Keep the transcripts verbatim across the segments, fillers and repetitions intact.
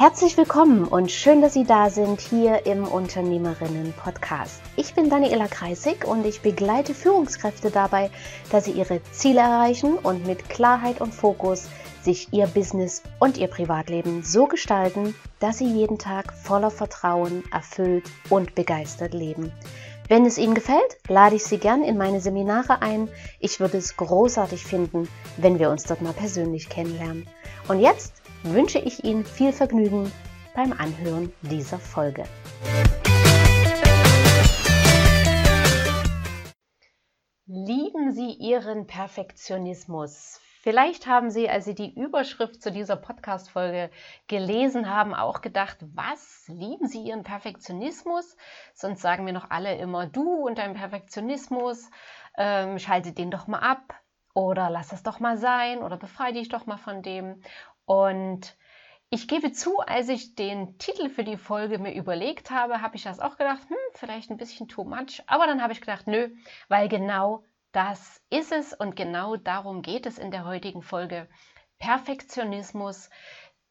Herzlich willkommen und schön, dass Sie da sind hier im Unternehmerinnen-Podcast. Ich bin Daniela Kreisig und ich begleite Führungskräfte dabei, dass sie ihre Ziele erreichen und mit Klarheit und Fokus sich ihr Business und ihr Privatleben so gestalten, dass sie jeden Tag voller Vertrauen, erfüllt und begeistert leben. Wenn es Ihnen gefällt, lade ich Sie gern in meine Seminare ein. Ich würde es großartig finden, wenn wir uns dort mal persönlich kennenlernen. Und jetzt wünsche ich Ihnen viel Vergnügen beim Anhören dieser Folge. Lieben Sie Ihren Perfektionismus? Vielleicht haben Sie, als Sie die Überschrift zu dieser Podcast-Folge gelesen haben, auch gedacht, was, lieben Sie Ihren Perfektionismus? Sonst sagen mir noch alle immer, du und dein Perfektionismus, ähm, schalte den doch mal ab oder lass es doch mal sein oder befreie dich doch mal von dem. Und ich gebe zu, als ich den Titel für die Folge mir überlegt habe, habe ich das auch gedacht, hm, vielleicht ein bisschen too much. Aber dann habe ich gedacht, nö, weil genau das ist es und genau darum geht es in der heutigen Folge. Perfektionismus,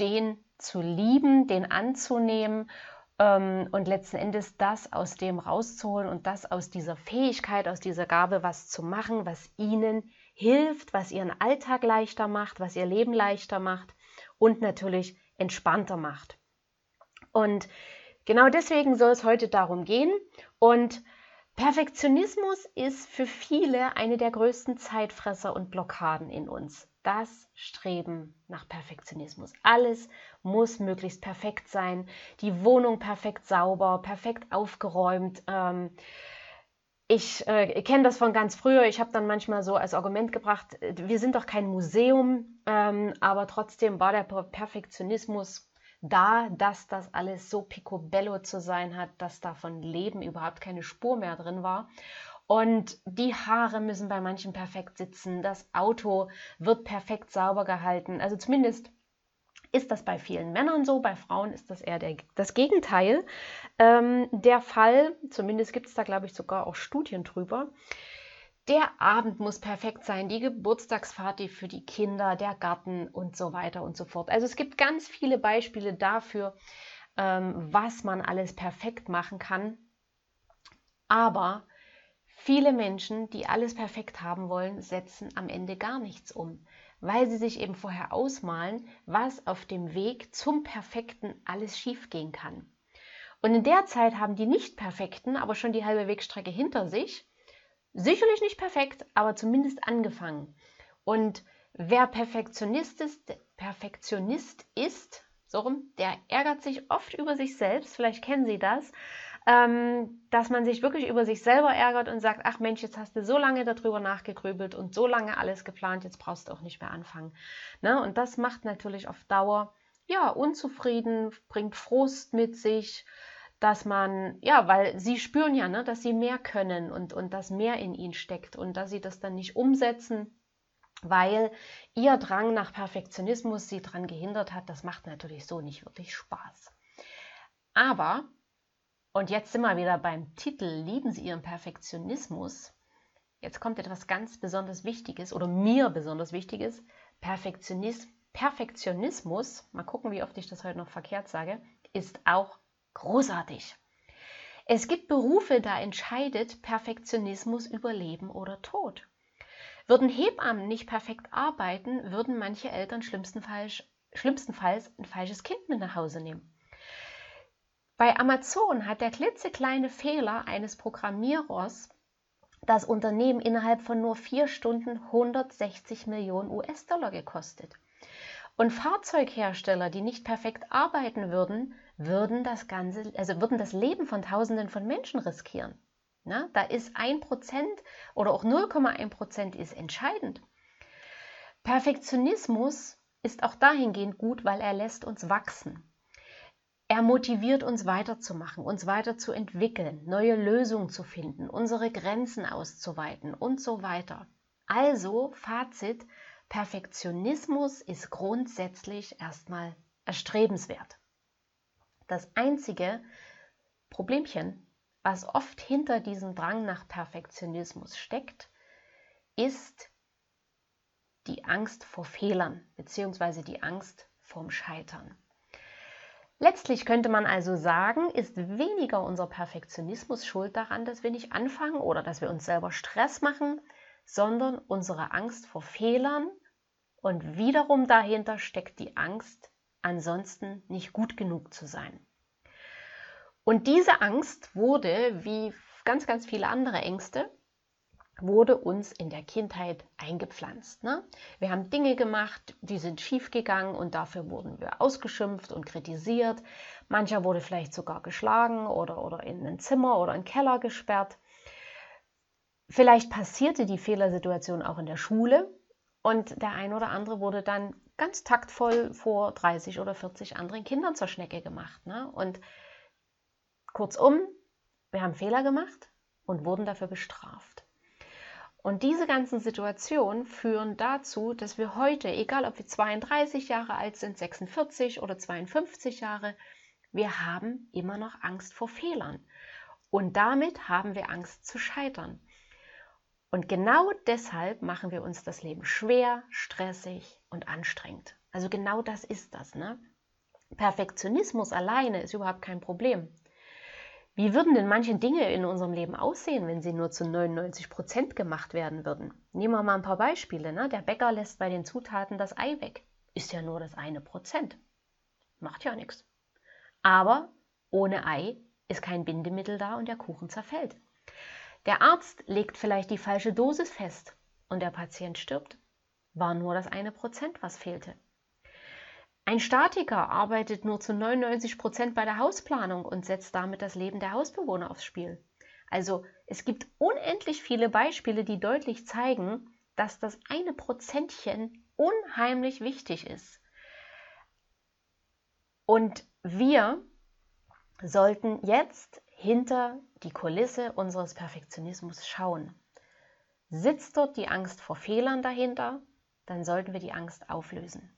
den zu lieben, den anzunehmen ähm, und letzten Endes das aus dem rauszuholen und das aus dieser Fähigkeit, aus dieser Gabe, was zu machen, was Ihnen hilft, was Ihren Alltag leichter macht, was Ihr Leben leichter macht und natürlich entspannter macht. Und genau deswegen soll es heute darum gehen. Und Perfektionismus ist für viele eine der größten Zeitfresser und Blockaden in uns. Das Streben nach Perfektionismus. Alles muss möglichst perfekt sein. Die Wohnung perfekt sauber, perfekt aufgeräumt. Ich äh, kenne das von ganz früher. Ich habe dann manchmal so als Argument gebracht, wir sind doch kein Museum, ähm, aber trotzdem war der Perfektionismus da, dass das alles so picobello zu sein hat, dass da von Leben überhaupt keine Spur mehr drin war. Und die Haare müssen bei manchen perfekt sitzen, das Auto wird perfekt sauber gehalten. Also zumindest ist das bei vielen Männern so, bei Frauen ist das eher der, das Gegenteil ähm, der Fall. Zumindest gibt es da, glaube ich, sogar auch Studien drüber. Der Abend muss perfekt sein, die Geburtstagsparty für die Kinder, der Garten und so weiter und so fort. Also es gibt ganz viele Beispiele dafür, ähm, was man alles perfekt machen kann. Aber viele Menschen, die alles perfekt haben wollen, setzen am Ende gar nichts um, weil sie sich eben vorher ausmalen, was auf dem Weg zum Perfekten alles schiefgehen kann. Und in der Zeit haben die Nicht-Perfekten aber schon die halbe Wegstrecke hinter sich. Sicherlich nicht perfekt, aber zumindest angefangen. Und wer Perfektionist ist, Perfektionist ist, so rum, der ärgert sich oft über sich selbst, vielleicht kennen Sie das, ähm, dass man sich wirklich über sich selber ärgert und sagt, ach Mensch, jetzt hast du so lange darüber nachgegrübelt und so lange alles geplant, jetzt brauchst du auch nicht mehr anfangen. Ne? Und das macht natürlich auf Dauer, ja, unzufrieden, bringt Frust mit sich, dass man, ja, weil sie spüren ja, ne, dass sie mehr können und, und dass mehr in ihnen steckt und dass sie das dann nicht umsetzen, weil ihr Drang nach Perfektionismus sie daran gehindert hat. Das macht natürlich so nicht wirklich Spaß. Aber, und jetzt sind wir wieder beim Titel, lieben Sie Ihren Perfektionismus. Jetzt kommt etwas ganz besonders Wichtiges oder mir besonders Wichtiges, Perfektionismus, Perfektionismus, mal gucken, wie oft ich das heute noch verkehrt sage, ist auch großartig. Es gibt Berufe, da entscheidet Perfektionismus über Leben oder Tod. Würden Hebammen nicht perfekt arbeiten, würden manche Eltern schlimmstenfalls, schlimmstenfalls ein falsches Kind mit nach Hause nehmen. Bei Amazon hat der klitzekleine Fehler eines Programmierers das Unternehmen innerhalb von nur vier Stunden hundertsechzig Millionen U S Dollar gekostet. Und Fahrzeughersteller, die nicht perfekt arbeiten würden, würden das Ganze, also würden das Leben von Tausenden von Menschen riskieren. Na, da ist ein Prozent oder auch null Komma eins Prozent ist entscheidend. Perfektionismus ist auch dahingehend gut, weil er lässt uns wachsen. Er motiviert uns weiterzumachen, uns weiterzuentwickeln, neue Lösungen zu finden, unsere Grenzen auszuweiten und so weiter. Also, Fazit, Perfektionismus ist grundsätzlich erstmal erstrebenswert. Das einzige Problemchen, was oft hinter diesem Drang nach Perfektionismus steckt, ist die Angst vor Fehlern bzw. die Angst vorm Scheitern. Letztlich könnte man also sagen, ist weniger unser Perfektionismus schuld daran, dass wir nicht anfangen oder dass wir uns selber Stress machen, sondern unsere Angst vor Fehlern, und wiederum dahinter steckt die Angst, ansonsten nicht gut genug zu sein. Und diese Angst wurde, wie ganz, ganz viele andere Ängste, wurde uns in der Kindheit eingepflanzt. Ne? Wir haben Dinge gemacht, die sind schiefgegangen und dafür wurden wir ausgeschimpft und kritisiert. Mancher wurde vielleicht sogar geschlagen oder, oder in ein Zimmer oder in einen Keller gesperrt. Vielleicht passierte die Fehlersituation auch in der Schule und der ein oder andere wurde dann ganz taktvoll vor dreißig oder vierzig anderen Kindern zur Schnecke gemacht. Ne? Und kurzum, wir haben Fehler gemacht und wurden dafür bestraft. Und diese ganzen Situationen führen dazu, dass wir heute, egal ob wir zweiunddreißig Jahre alt sind, sechsundvierzig oder zweiundfünfzig Jahre, wir haben immer noch Angst vor Fehlern. Und damit haben wir Angst zu scheitern. Und genau deshalb machen wir uns das Leben schwer, stressig und anstrengend. Also genau das ist das, ne? Perfektionismus alleine ist überhaupt kein Problem. Wie würden denn manche Dinge in unserem Leben aussehen, wenn sie nur zu neunundneunzig Prozent gemacht werden würden? Nehmen wir mal ein paar Beispiele. Ne? Der Bäcker lässt bei den Zutaten das Ei weg. Ist ja nur das eine Prozent. Macht ja nichts. Aber ohne Ei ist kein Bindemittel da und der Kuchen zerfällt. Der Arzt legt vielleicht die falsche Dosis fest und der Patient stirbt. War nur das eine Prozent, was fehlte. Ein Statiker arbeitet nur zu neunundneunzig Prozent bei der Hausplanung und setzt damit das Leben der Hausbewohner aufs Spiel. Also es gibt unendlich viele Beispiele, die deutlich zeigen, dass das eine Prozentchen unheimlich wichtig ist. Und wir sollten jetzt hinter die Kulisse unseres Perfektionismus schauen. Sitzt dort die Angst vor Fehlern dahinter, dann sollten wir die Angst auflösen.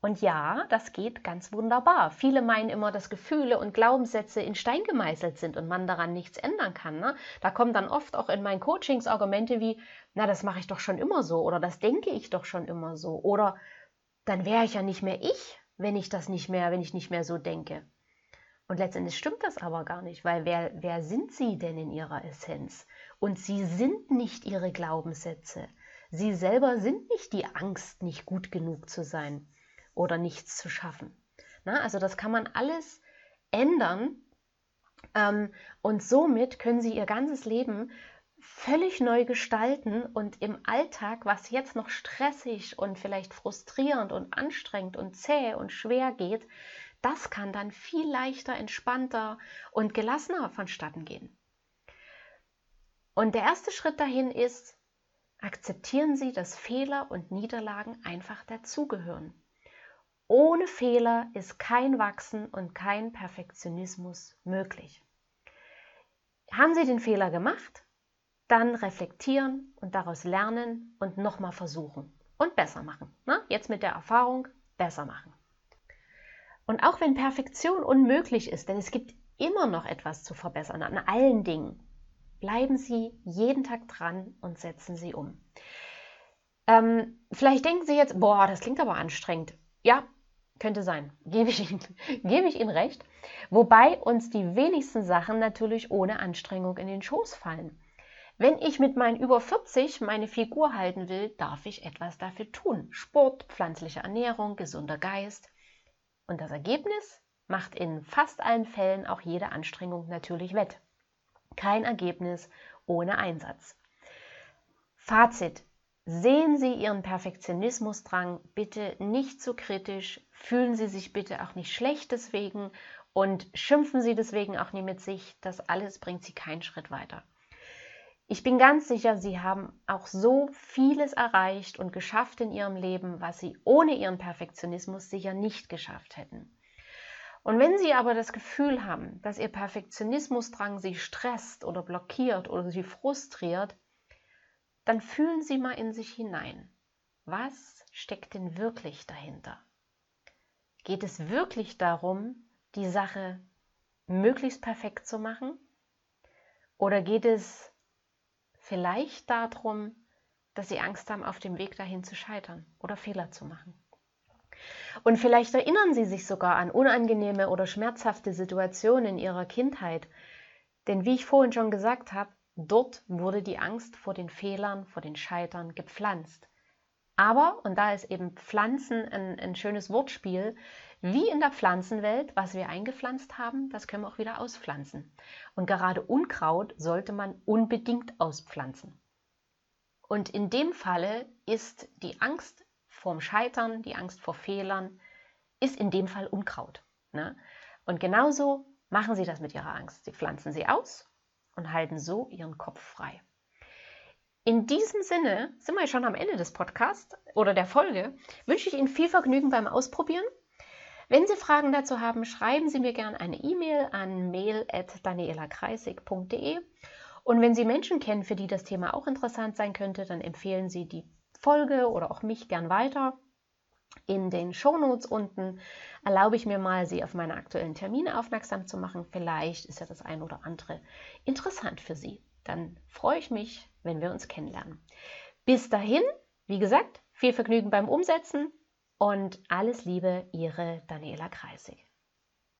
Und ja, das geht ganz wunderbar. Viele meinen immer, dass Gefühle und Glaubenssätze in Stein gemeißelt sind und man daran nichts ändern kann. Ne? Da kommen dann oft auch in meinen Coachings Argumente wie, na, das mache ich doch schon immer so oder das denke ich doch schon immer so oder dann wäre ich ja nicht mehr ich, wenn ich das nicht mehr, wenn ich nicht mehr so denke. Und letztendlich stimmt das aber gar nicht, weil wer, wer sind sie denn in ihrer Essenz? Und sie sind nicht ihre Glaubenssätze. Sie selber sind nicht die Angst, nicht gut genug zu sein oder nichts zu schaffen. Na, also das kann man alles ändern ähm, und somit können Sie Ihr ganzes Leben völlig neu gestalten und im Alltag, was jetzt noch stressig und vielleicht frustrierend und anstrengend und zäh und schwer geht, das kann dann viel leichter, entspannter und gelassener vonstatten gehen. Und der erste Schritt dahin ist, akzeptieren Sie, dass Fehler und Niederlagen einfach dazugehören. Ohne Fehler ist kein Wachsen und kein Perfektionismus möglich. Haben Sie den Fehler gemacht? Dann reflektieren und daraus lernen und nochmal versuchen und besser machen. Na, jetzt mit der Erfahrung besser machen. Und auch wenn Perfektion unmöglich ist, denn es gibt immer noch etwas zu verbessern an allen Dingen, bleiben Sie jeden Tag dran und setzen Sie um. Ähm, vielleicht denken Sie jetzt, boah, das klingt aber anstrengend. Ja, könnte sein, gebe ich Ihnen, gebe ich Ihnen recht. Wobei uns die wenigsten Sachen natürlich ohne Anstrengung in den Schoß fallen. Wenn ich mit meinen über vierzig meine Figur halten will, darf ich etwas dafür tun. Sport, pflanzliche Ernährung, gesunder Geist. Und das Ergebnis macht in fast allen Fällen auch jede Anstrengung natürlich wett. Kein Ergebnis ohne Einsatz. Fazit. Sehen Sie Ihren Perfektionismusdrang bitte nicht zu kritisch, fühlen Sie sich bitte auch nicht schlecht deswegen und schimpfen Sie deswegen auch nie mit sich. Das alles bringt Sie keinen Schritt weiter. Ich bin ganz sicher, Sie haben auch so vieles erreicht und geschafft in Ihrem Leben, was Sie ohne Ihren Perfektionismus sicher nicht geschafft hätten. Und wenn Sie aber das Gefühl haben, dass Ihr Perfektionismusdrang Sie stresst oder blockiert oder Sie frustriert, dann fühlen Sie mal in sich hinein. Was steckt denn wirklich dahinter? Geht es wirklich darum, die Sache möglichst perfekt zu machen? Oder geht es vielleicht darum, dass Sie Angst haben, auf dem Weg dahin zu scheitern oder Fehler zu machen? Und vielleicht erinnern Sie sich sogar an unangenehme oder schmerzhafte Situationen in Ihrer Kindheit. Denn wie ich vorhin schon gesagt habe, dort wurde die Angst vor den Fehlern, vor den Scheitern gepflanzt. Aber, und da ist eben Pflanzen ein, ein schönes Wortspiel, wie in der Pflanzenwelt, was wir eingepflanzt haben, das können wir auch wieder auspflanzen. Und gerade Unkraut sollte man unbedingt auspflanzen. Und in dem Falle ist die Angst vorm Scheitern, die Angst vor Fehlern, ist in dem Fall Unkraut. Ne? Und genauso machen Sie das mit Ihrer Angst. Sie pflanzen sie aus und halten so Ihren Kopf frei. In diesem Sinne sind wir schon am Ende des Podcasts oder der Folge. Wünsche ich Ihnen viel Vergnügen beim Ausprobieren. Wenn Sie Fragen dazu haben, schreiben Sie mir gerne eine E-Mail an mail at daniela kreisig punkt de. Und wenn Sie Menschen kennen, für die das Thema auch interessant sein könnte, dann empfehlen Sie die Folge oder auch mich gern weiter. In den Shownotes unten erlaube ich mir mal, Sie auf meine aktuellen Termine aufmerksam zu machen. Vielleicht ist ja das ein oder andere interessant für Sie. Dann freue ich mich, wenn wir uns kennenlernen. Bis dahin, wie gesagt, viel Vergnügen beim Umsetzen und alles Liebe, Ihre Daniela Kreisig.